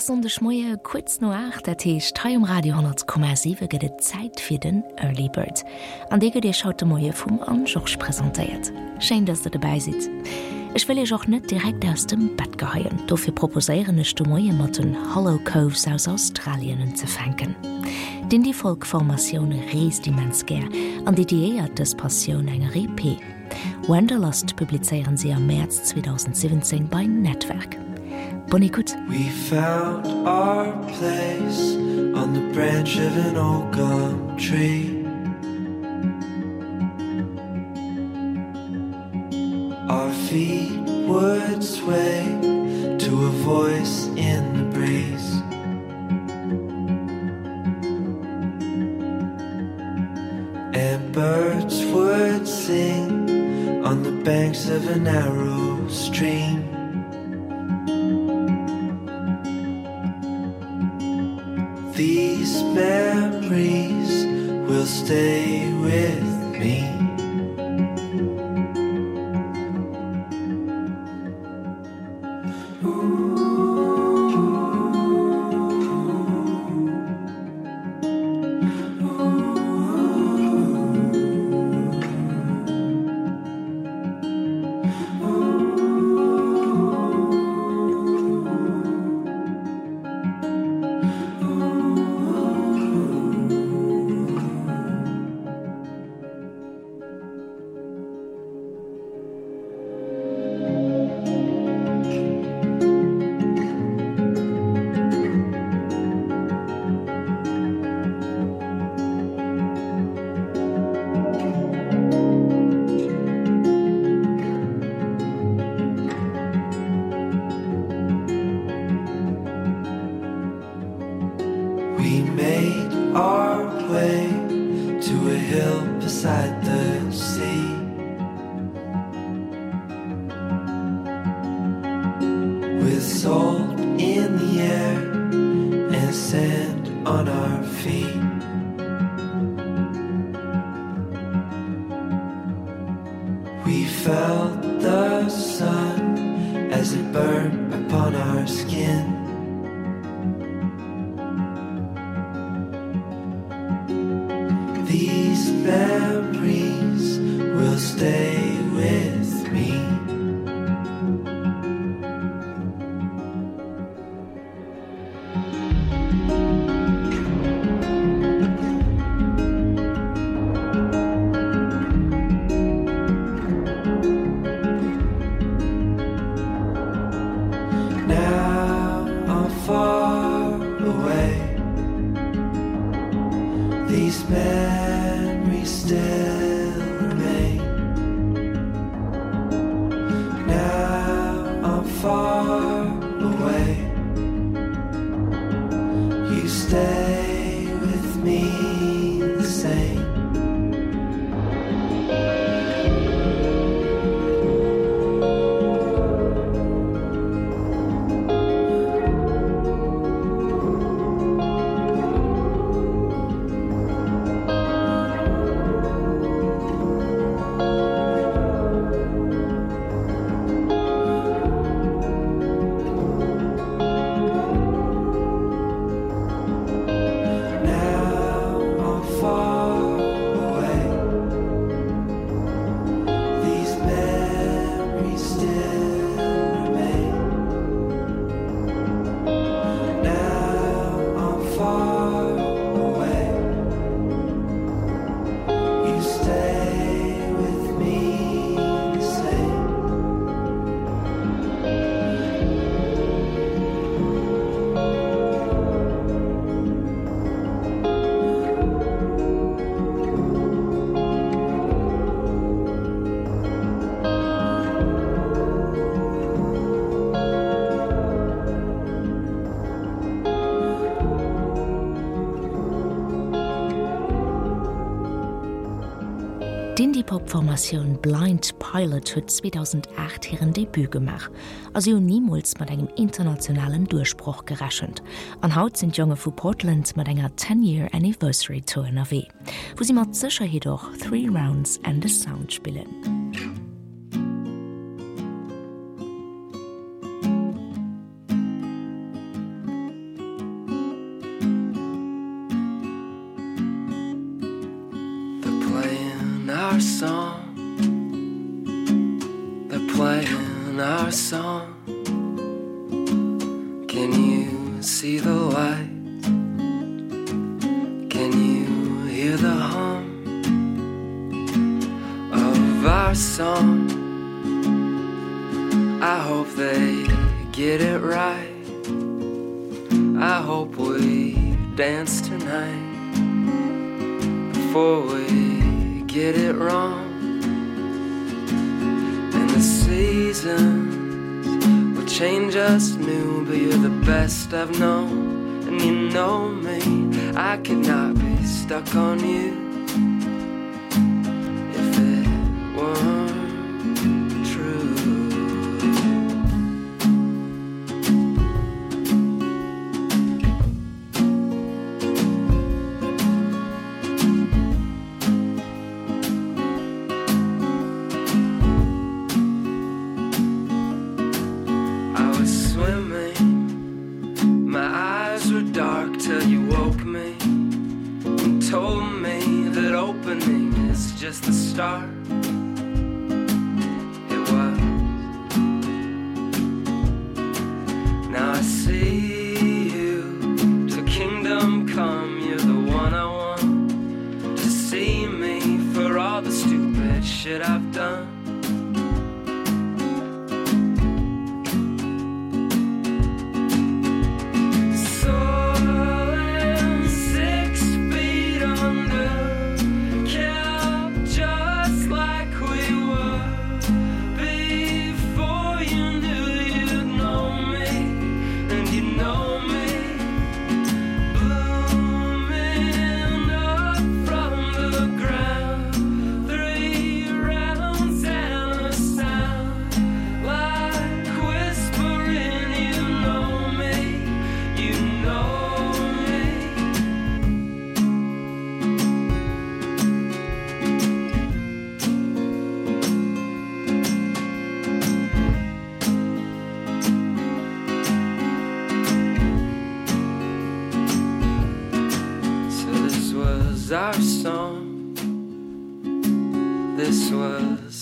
Das an de Schmoie kurz no 8, dat heißt, drei Radio 100,7 gët et Zeit fir den Early Bird. An de gët ihr schaut de Moie vum Anjoch präsentiert. Schön, dass du dabei sitzt. Ich will euch auch nicht direkt aus dem Bett geheuen. Dafür proposieren ich die Moie mit den Hollow Coves aus Australien zu fangen. Denn die Folkformation reist die Mensker, an die die hat das Passion enger EP. Wanderlust publizieren sie am März 2017 bei Netzwerk. Bon écoute. We found our place on the branch of an old gum tree. Our feet would sway to a voice in the breeze. And birds would sing on the banks of a narrow stream. These memories will stay with me. Popformation Blind Pilot hat 2008 ihren Debüt gemacht, also niemals mit einem internationalen Durchbruch gerechnet. Und heute sind Junge von Portland mit einer 10-Year Anniversary Tour unterwegs, wo sie mit Sicherheit auch 3 Rounds and the Sound spielen. our song. They're playing our song. Can you see the light? Can you hear the hum of our song? I hope they get it right. I hope we dance tonight before we get it wrong. And the seasons will change us new, but you're the best I've known. And you know me, I could not be stuck on you if it weren't true. Just the start, it was. Now I see you till kingdom come. You're the one I want to see me for all the stupid shit I've done.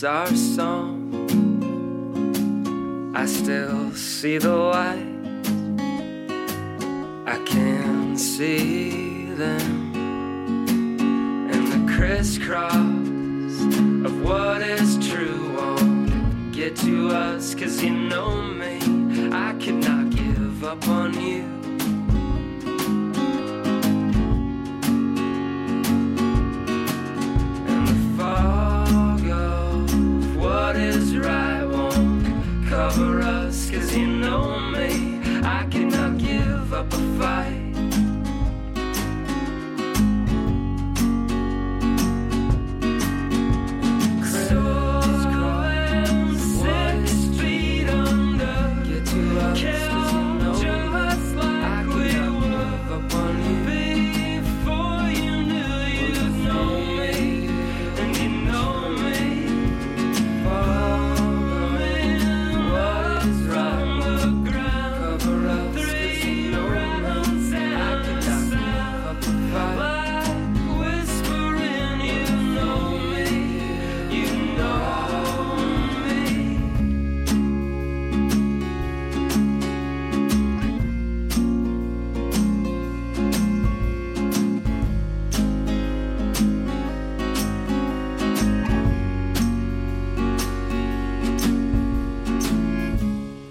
Our song. I still see the lights. I can see them, and the crisscross of what is true won't get to us. 'Cause you know me, I could not give up on you. Cover us, 'cause you know me, I cannot give up a fight.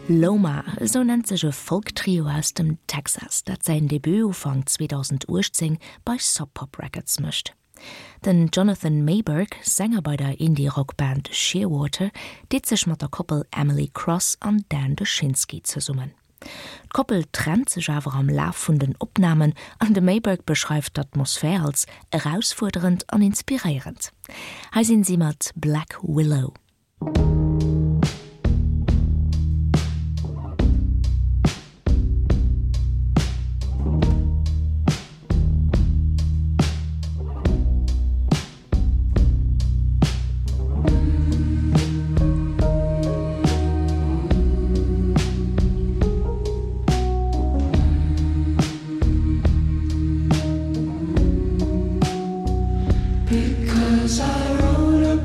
Loma, so nennt sich ein Folk-Trio aus dem Texas, das sein Debüt Anfang 2018 bei Sub-Pop Records mischt. Denn Jonathan Mayberg, Sänger bei der Indie-Rock-Band Shearwater, tät sich mit der Koppel Emily Cross und Dan Duschinski zusammen. Die Koppel trennt sich aber am Lauf von den Aufnahmen und Mayberg beschreibt die Atmosphäre als herausfordernd und inspirierend. Hier sind sie mit Black Willow. Because I wrote a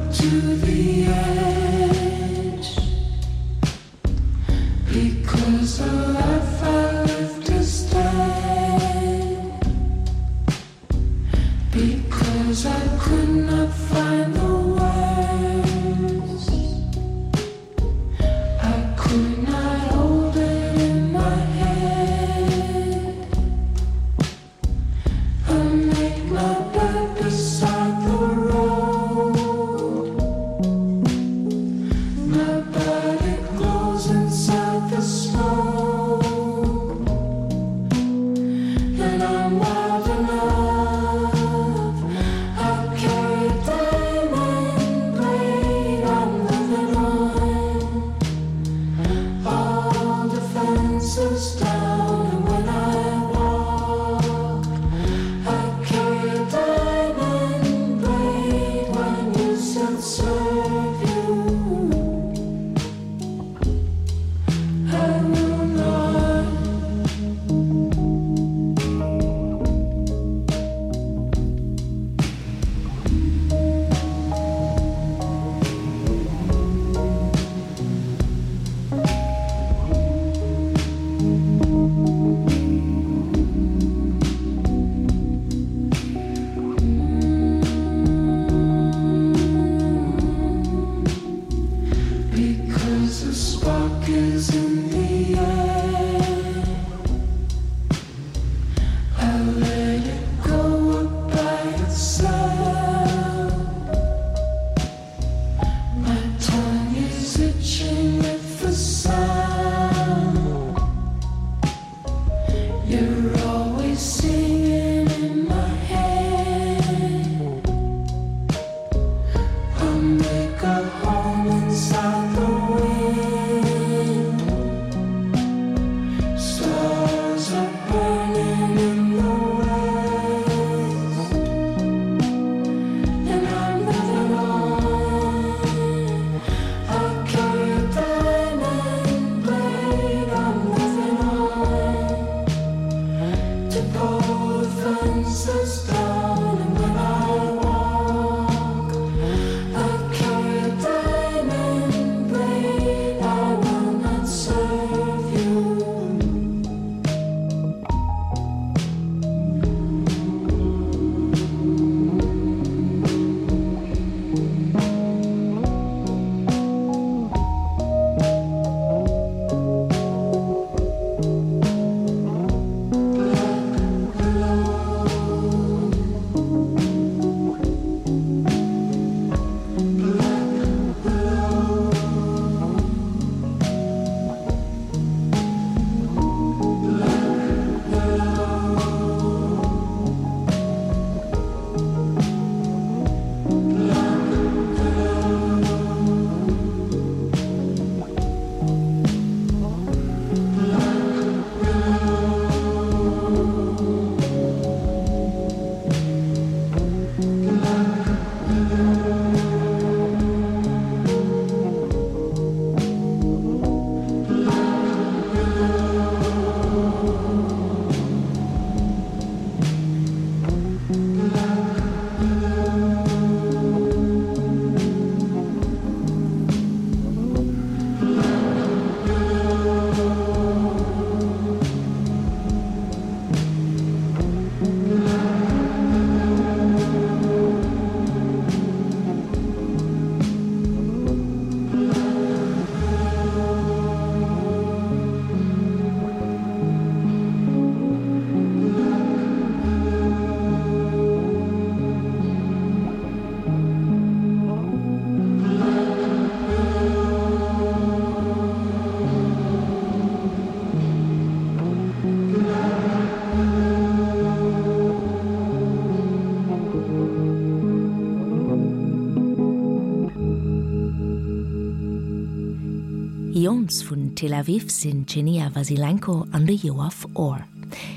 Von Tel Aviv sind Genia Vasilenko an der Joaf Orr.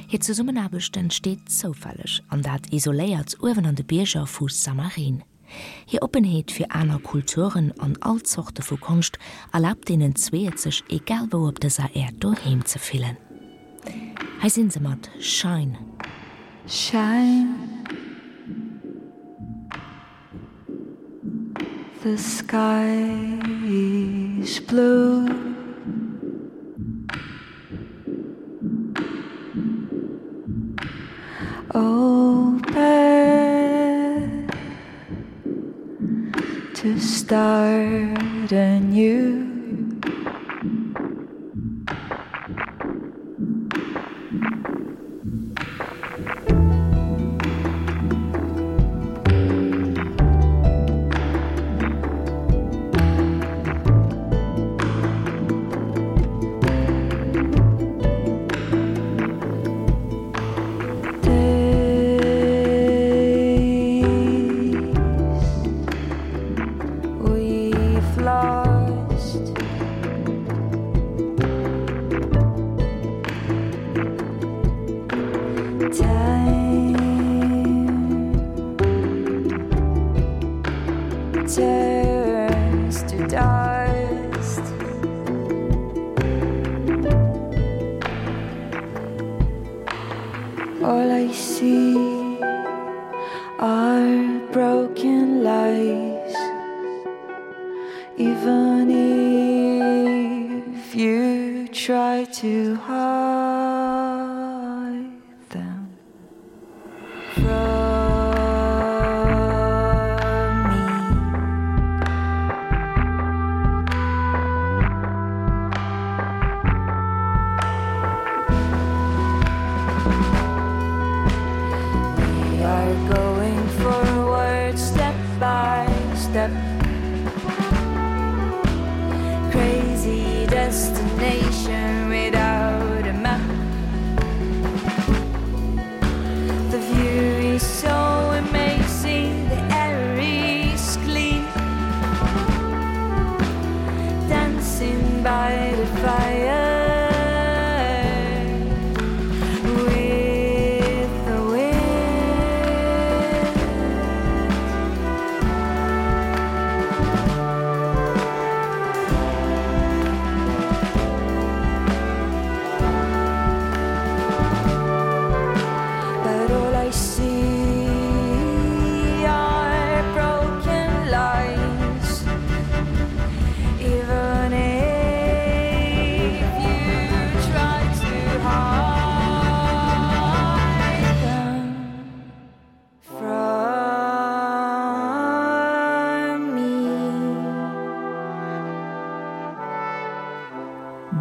Hier Zusammenarbeit entsteht zufällig und hat isoliert oben an der Birchow von Samarim. Hier Offenheit für andere Kulturen und alle Sorten von Kunst erlaubt ihnen zwei, sich egal wo auf dieser Erde daheim zu fühlen. Hier sind sie mit Shine. Shine. The sky is blue. Oh, bird, to start anew.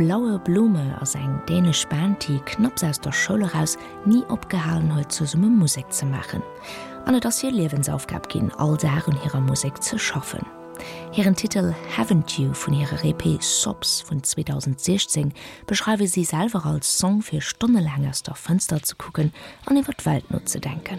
Blaue Blume aus eng dänisch Band, die knapp aus der Schule raus nie abgehalten hat, zusammen Musik zu machen. Anne das hier Lebensaufgabe gehen, all darin ihrer Musik zu schaffen. Ihren Titel Haven't You von ihrer EP Sobs von 2016 beschreibe sie selber als Song für stundenlang aus der Fenster zu gucken und über die Welt nur zu denken.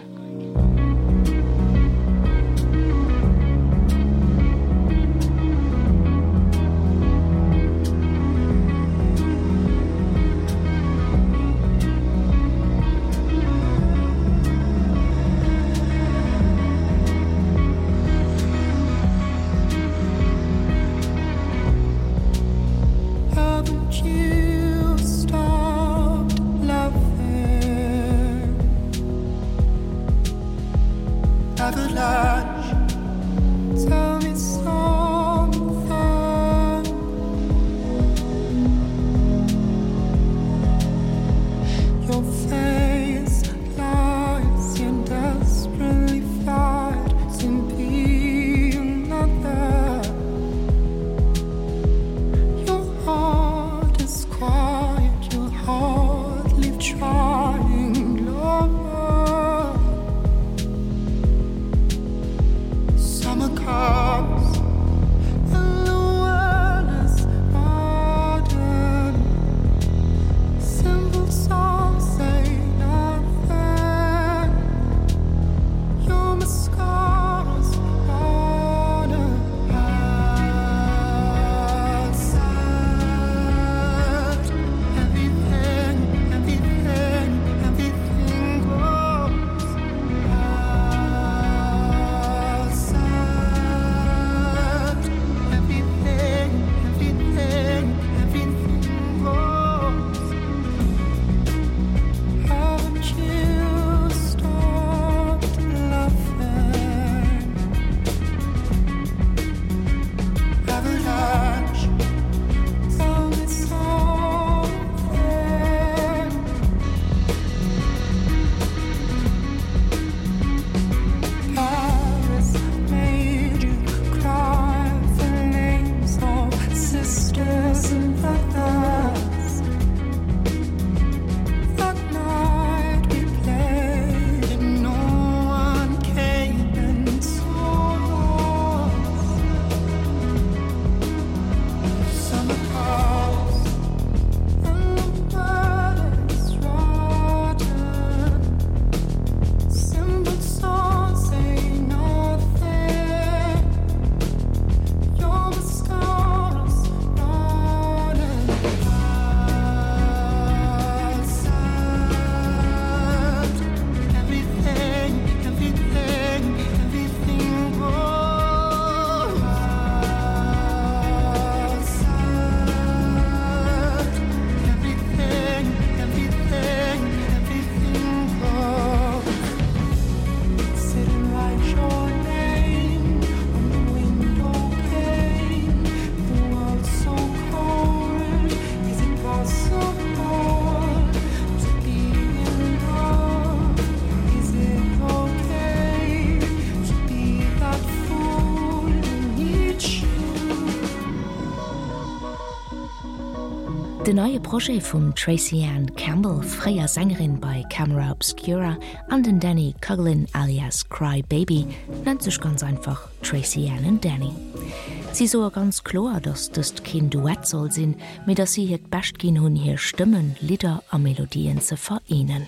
De neue Proje vum Tracy Ann Campbell, freier Sängerin bei Camera Obscura, an den Danny Coglin alias Cry Baby, nennt sich ganz einfach Tracy Ann und Danny. Sie so ganz klar, dass das kein Duett soll sein, mit dass sie het best gehen hun hier Stimmen, Lieder und Melodien zu vereinen.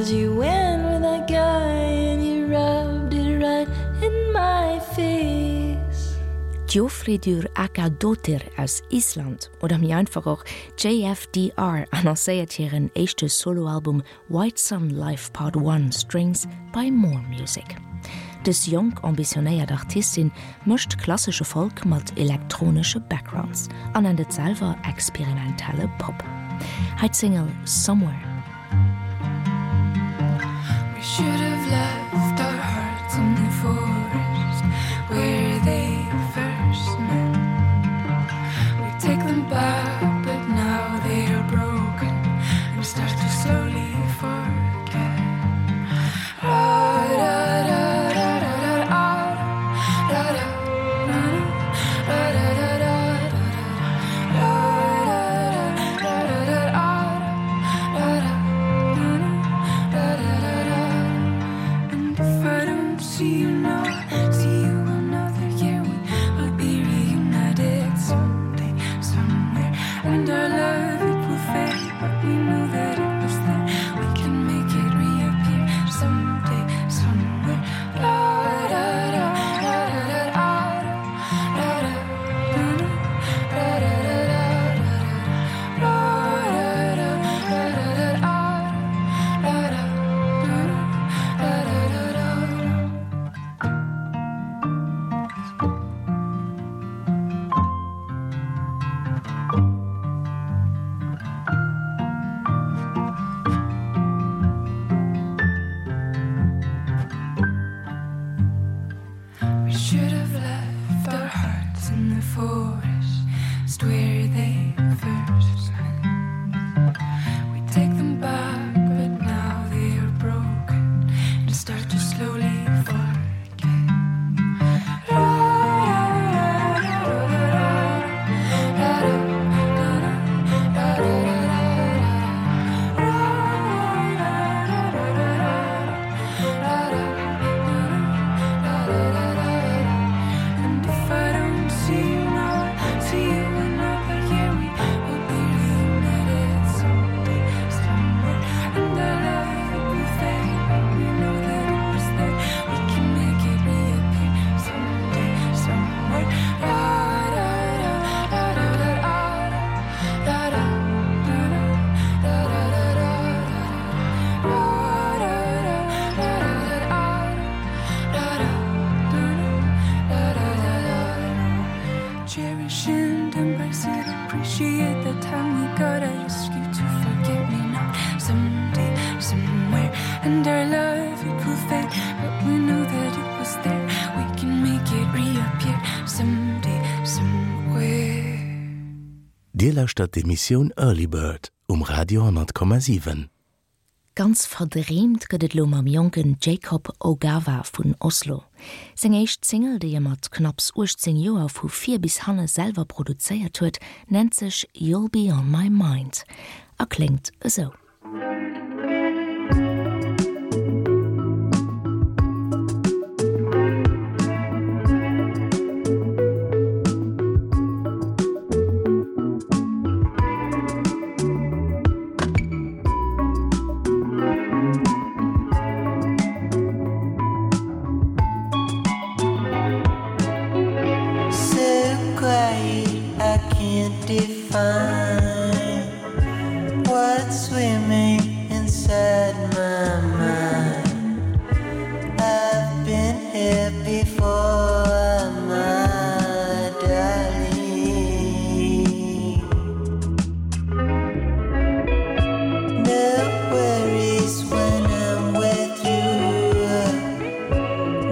'Cause you went with that guy and you rubbed it right in my face. Joafridur Aka Dotir aus Island oder mir einfach auch JFDR annonciert ihren ersten Soloalbum White Sun Live Part 1 Strings by More Music. Des jung ambitionierten Artistin mischt klassische Folk mit elektronischen Backgrounds und endet selber experimentelle Pop. Heute Single Somewhere. We should have left our hearts in the forest where they first met. We take them back, but now they are broken and start to slowly forget. Dir lauscht die Mission Early Bird Radio 100,7. Ganz verdreht geht es um am jungen Jacob Ogawa von Oslo. Seine erste Single, die er mit knapp 18 Jahren von 4 bis 10 selber produziert hat, nennt sich You'll Be On My Mind. Er klingt so. Define what's swimming inside my mind. I've been here before, my darling. No worries when I'm with you,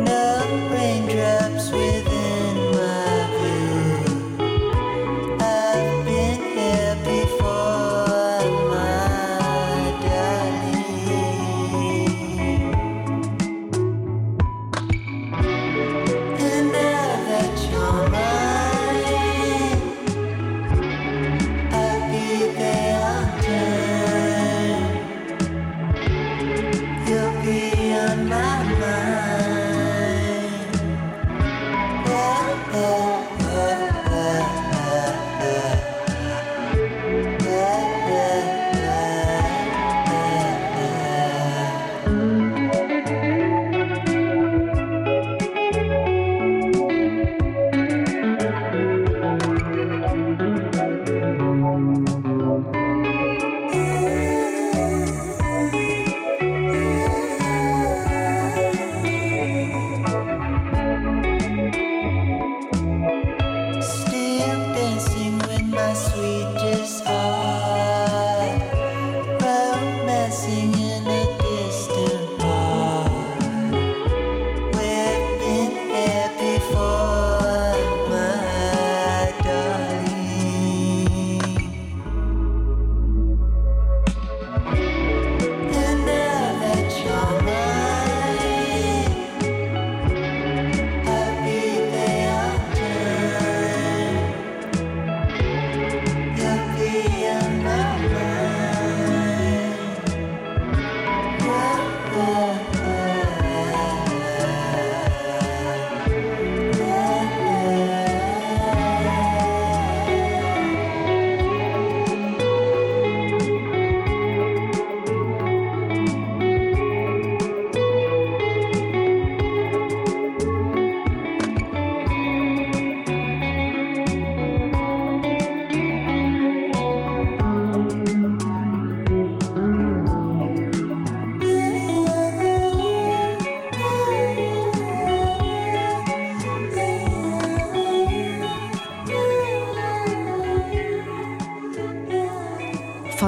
no raindrops within my view. Before, my darling.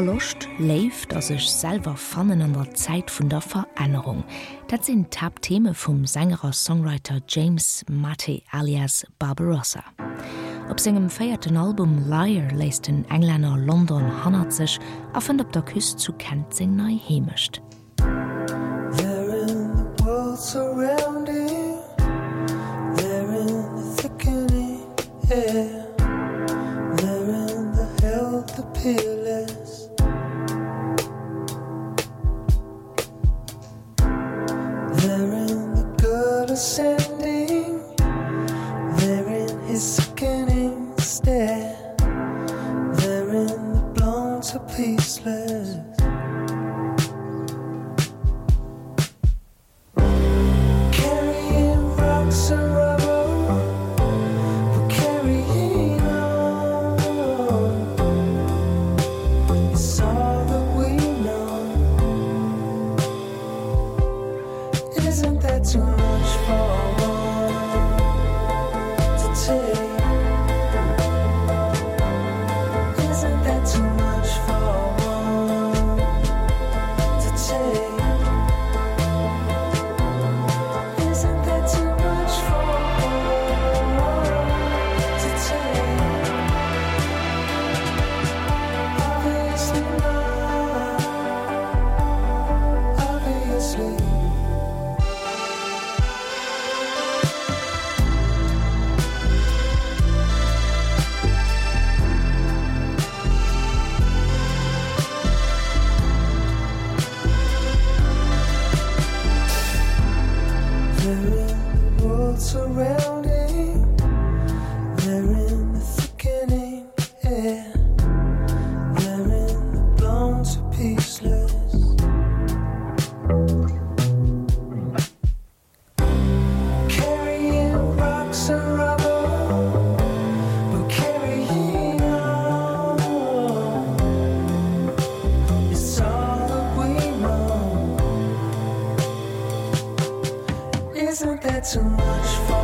Verlust läuft aus sich selber fannen an der Zeit von der Veränderung. Das sind Tab-Themen vom Sänger-Songwriter James Matty alias Barbarossa. Op seinem feierten Album Liar lässt den Engländer London hannert sich, auf und ob der Küste zu Kent sing neu hemischt. They're in the world surrounding, they're in the thickening air, they're in the hell, the peerless, they're in the good ascending, they're in his sickening stare, they're in the blown to peaceless. Carrying rocks and rubble, we're carrying on. It's all that we know. Isn't that too much for?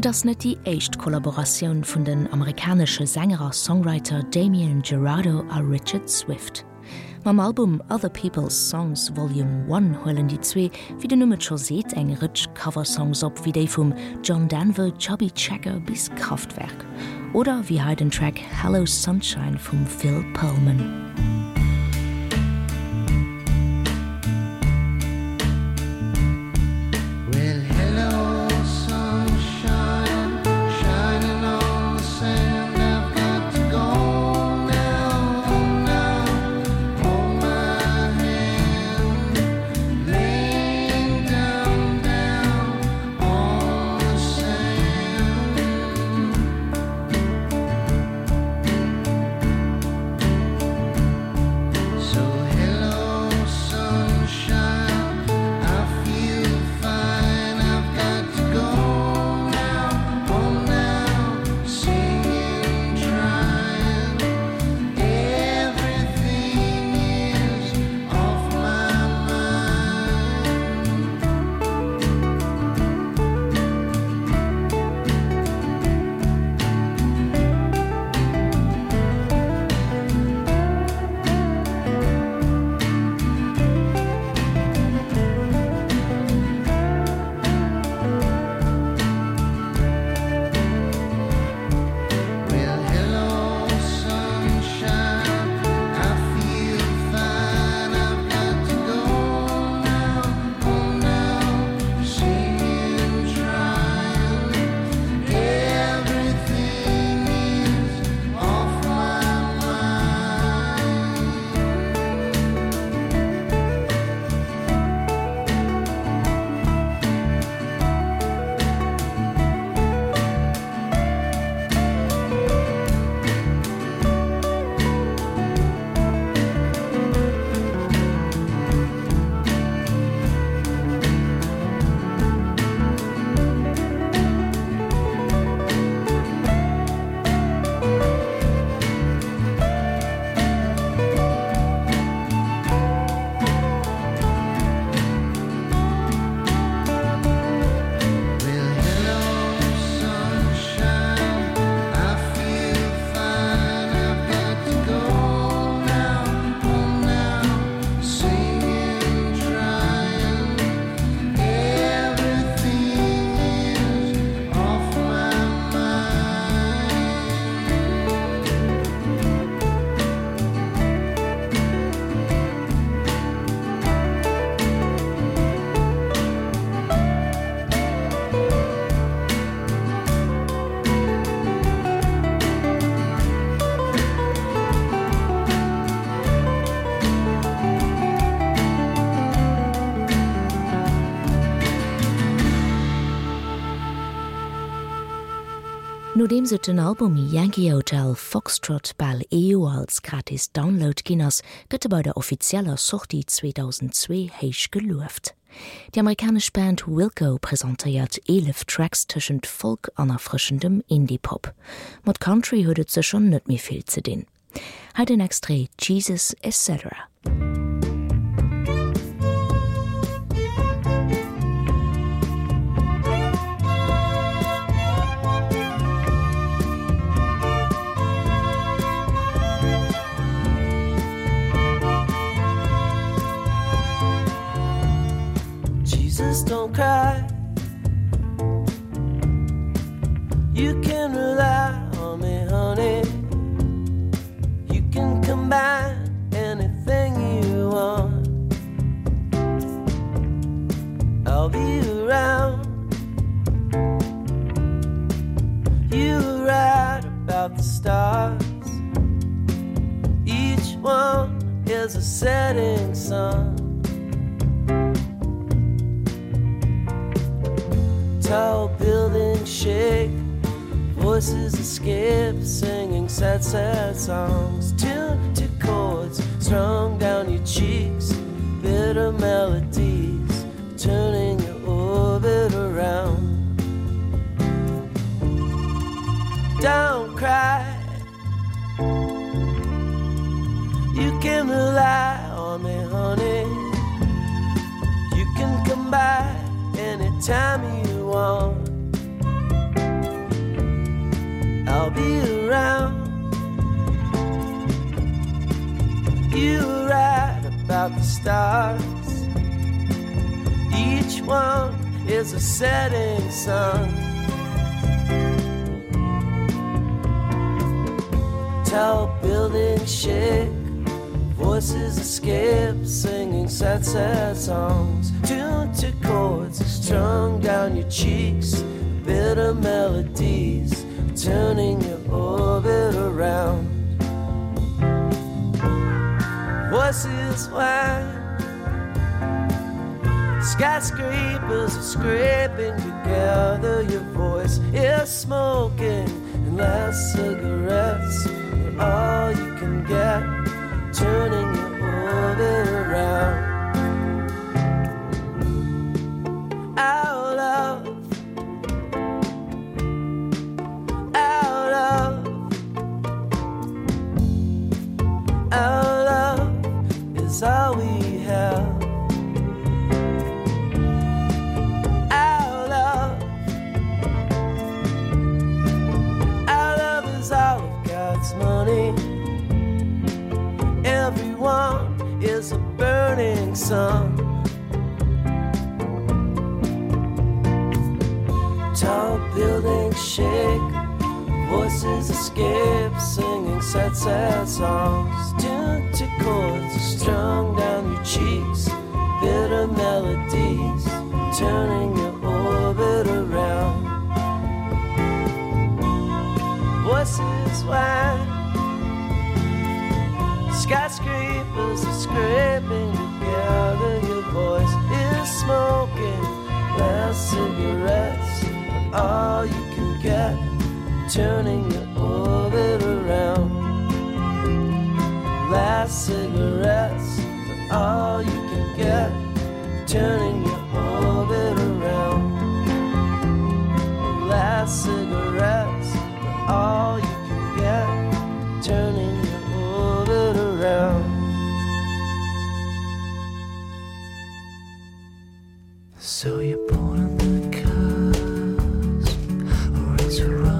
Das net die echt Kollaboration vun den amerikanische Sänger-Songwriter Damien Jurado a Richard Swift. Mam Album Other People's Songs Volume 1 heulen die zwee wie den nëmme Joseet eng Rich Coversongs op wie déi vum John Denver, Chubby Checker bis Kraftwerk. Oder wie den Track Hello Sunshine vum Phil Perlman. No dem se den Albumi Yankee Hotel Foxtrot ball EU als gratis Downloadginnners gëtt bei der offizieller Sorti 2002 héich geluft. Die amerikanesch Band Wilco präsentéiert 11 Tracks tschent Folk anerfrischendem Indie-Pop. Mod Country huet ze schon net mir viel ze den. Halt den Extré Jesus etc. Jesus, don't cry. You can rely on me, honey. You can combine anything you want. I'll be around. You were right about the stars. Each one is a setting sun. Tall buildings shake, voices escape, singing sad, sad songs. Tuned to chords strung down your cheeks, bitter melodies turning your orbit around. Don't cry. You can rely on me, honey. You can come by anytime you want. I'll be around. You were right about the stars. Each one is a setting sun. Tall buildings shake, voices escape, singing sad, sad songs. Tuned to chords strung down your cheeks, bitter melodies turning your orbit around. Voices whine, skyscrapers are scraping together. Your voice is smoking, and last cigarettes are all you can get, turning your orbit around. Our love is all we have. Our love is all of God's money. Everyone is a burning sun. Tall buildings shake, voices escape, singing sad, sad songs. Tuned to chords strung down your cheeks, bitter melodies turning your orbit around. Voices whine, skyscrapers are scraping together. Your voice is smoking, last cigarettes are all you can get, turning your orbit around. Last cigarettes are all you can get, turning your orbit around. Last cigarettes are all you can get, turning your orbit around. So you're born on the cusp, or it's a run.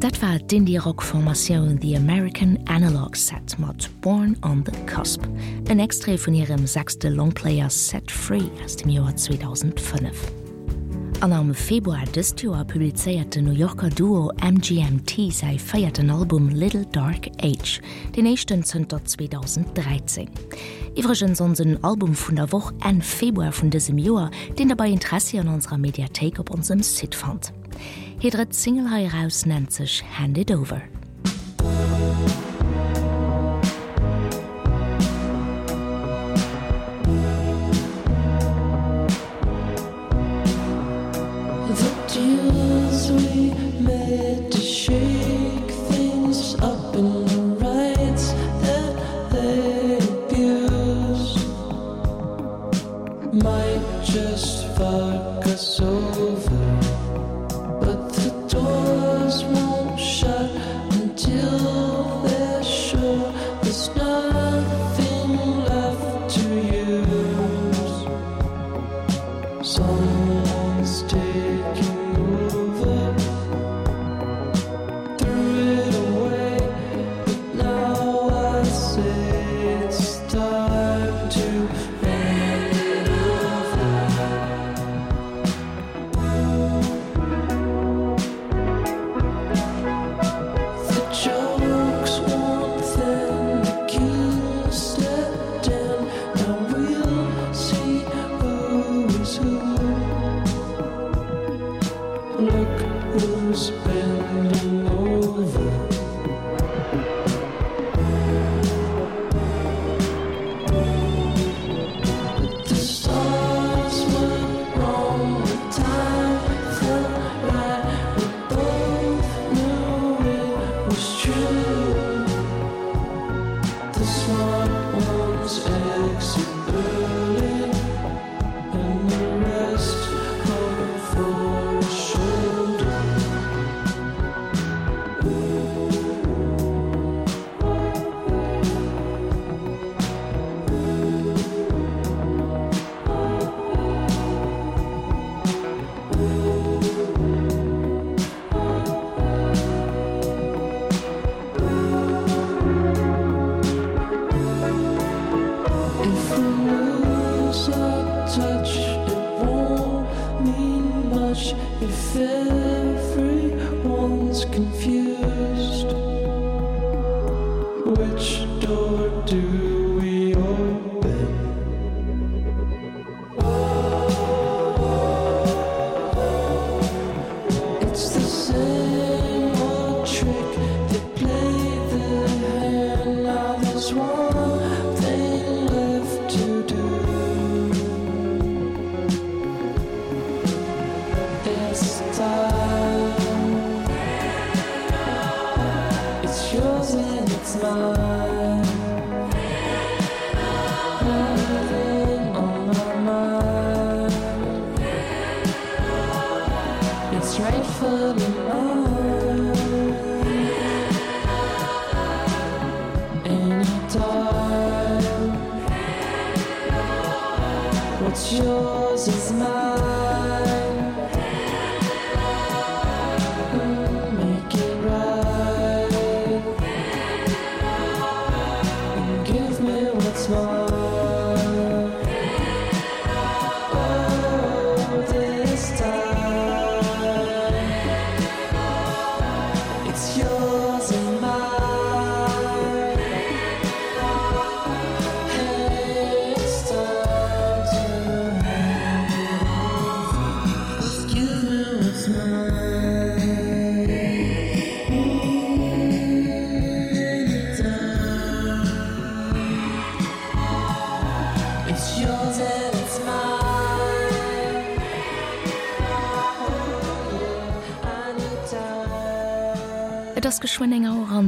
Dat var et indie rock-formationen The American Analog Set mod Born on the Cusp, en extra von ihrem sechsten Longplayer Set Free aus dem Jahr 2005. Und am Februar des Jahres publizierte New Yorker Duo MGMT sein feierten Album Little Dark Age, den 1. Dezember 2013. Übrigens unser Album von der Woche Ende Februar von diesem Jahr, den dabei Interesse an unserer Mediathek auf unserem Site fand. Hier dritt Single heraus nennt sich Hand It Over.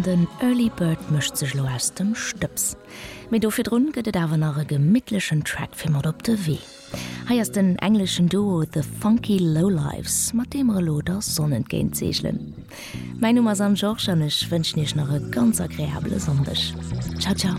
Den Early Bird mischt sich lo aus dem Stüps. Mit dofir drun gëtt et awer nach e gemidtlechen Track fir mat op de Wee. Heiers den englischen Duo The Funky Low Lives, mat dem Reloder Sonnengéint segelen. Mein Nummer am George an ech wënschen ichch nach e ganz agréable Sondech. Ciao, ciao.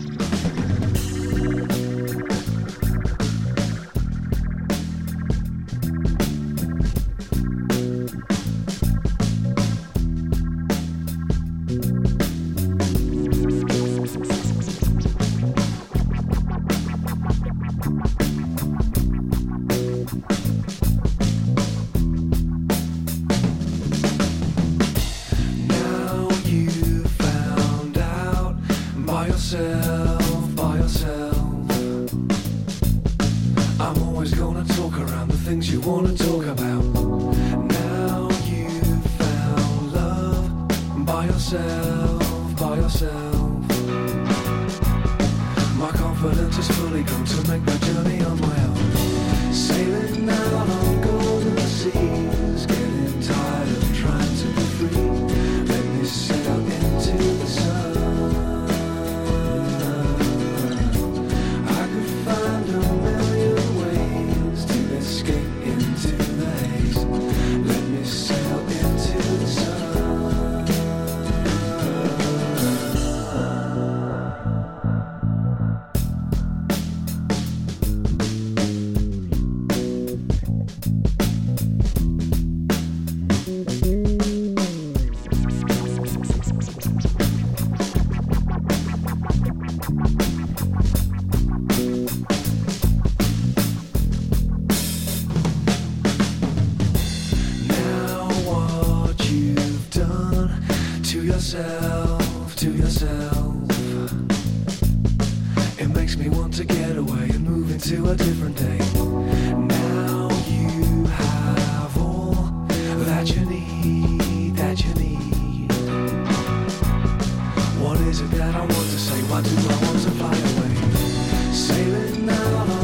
yourself, by yourself. My confidence has fully come to make my journey on my own. Sailing out on golden seas, getting tired of trying to be free. Let me sail out into the sun. I could find a million ways to escape into the haze. Let me sail into the sun. What is it that I want to say? Why do I want to fly away? Sailing out on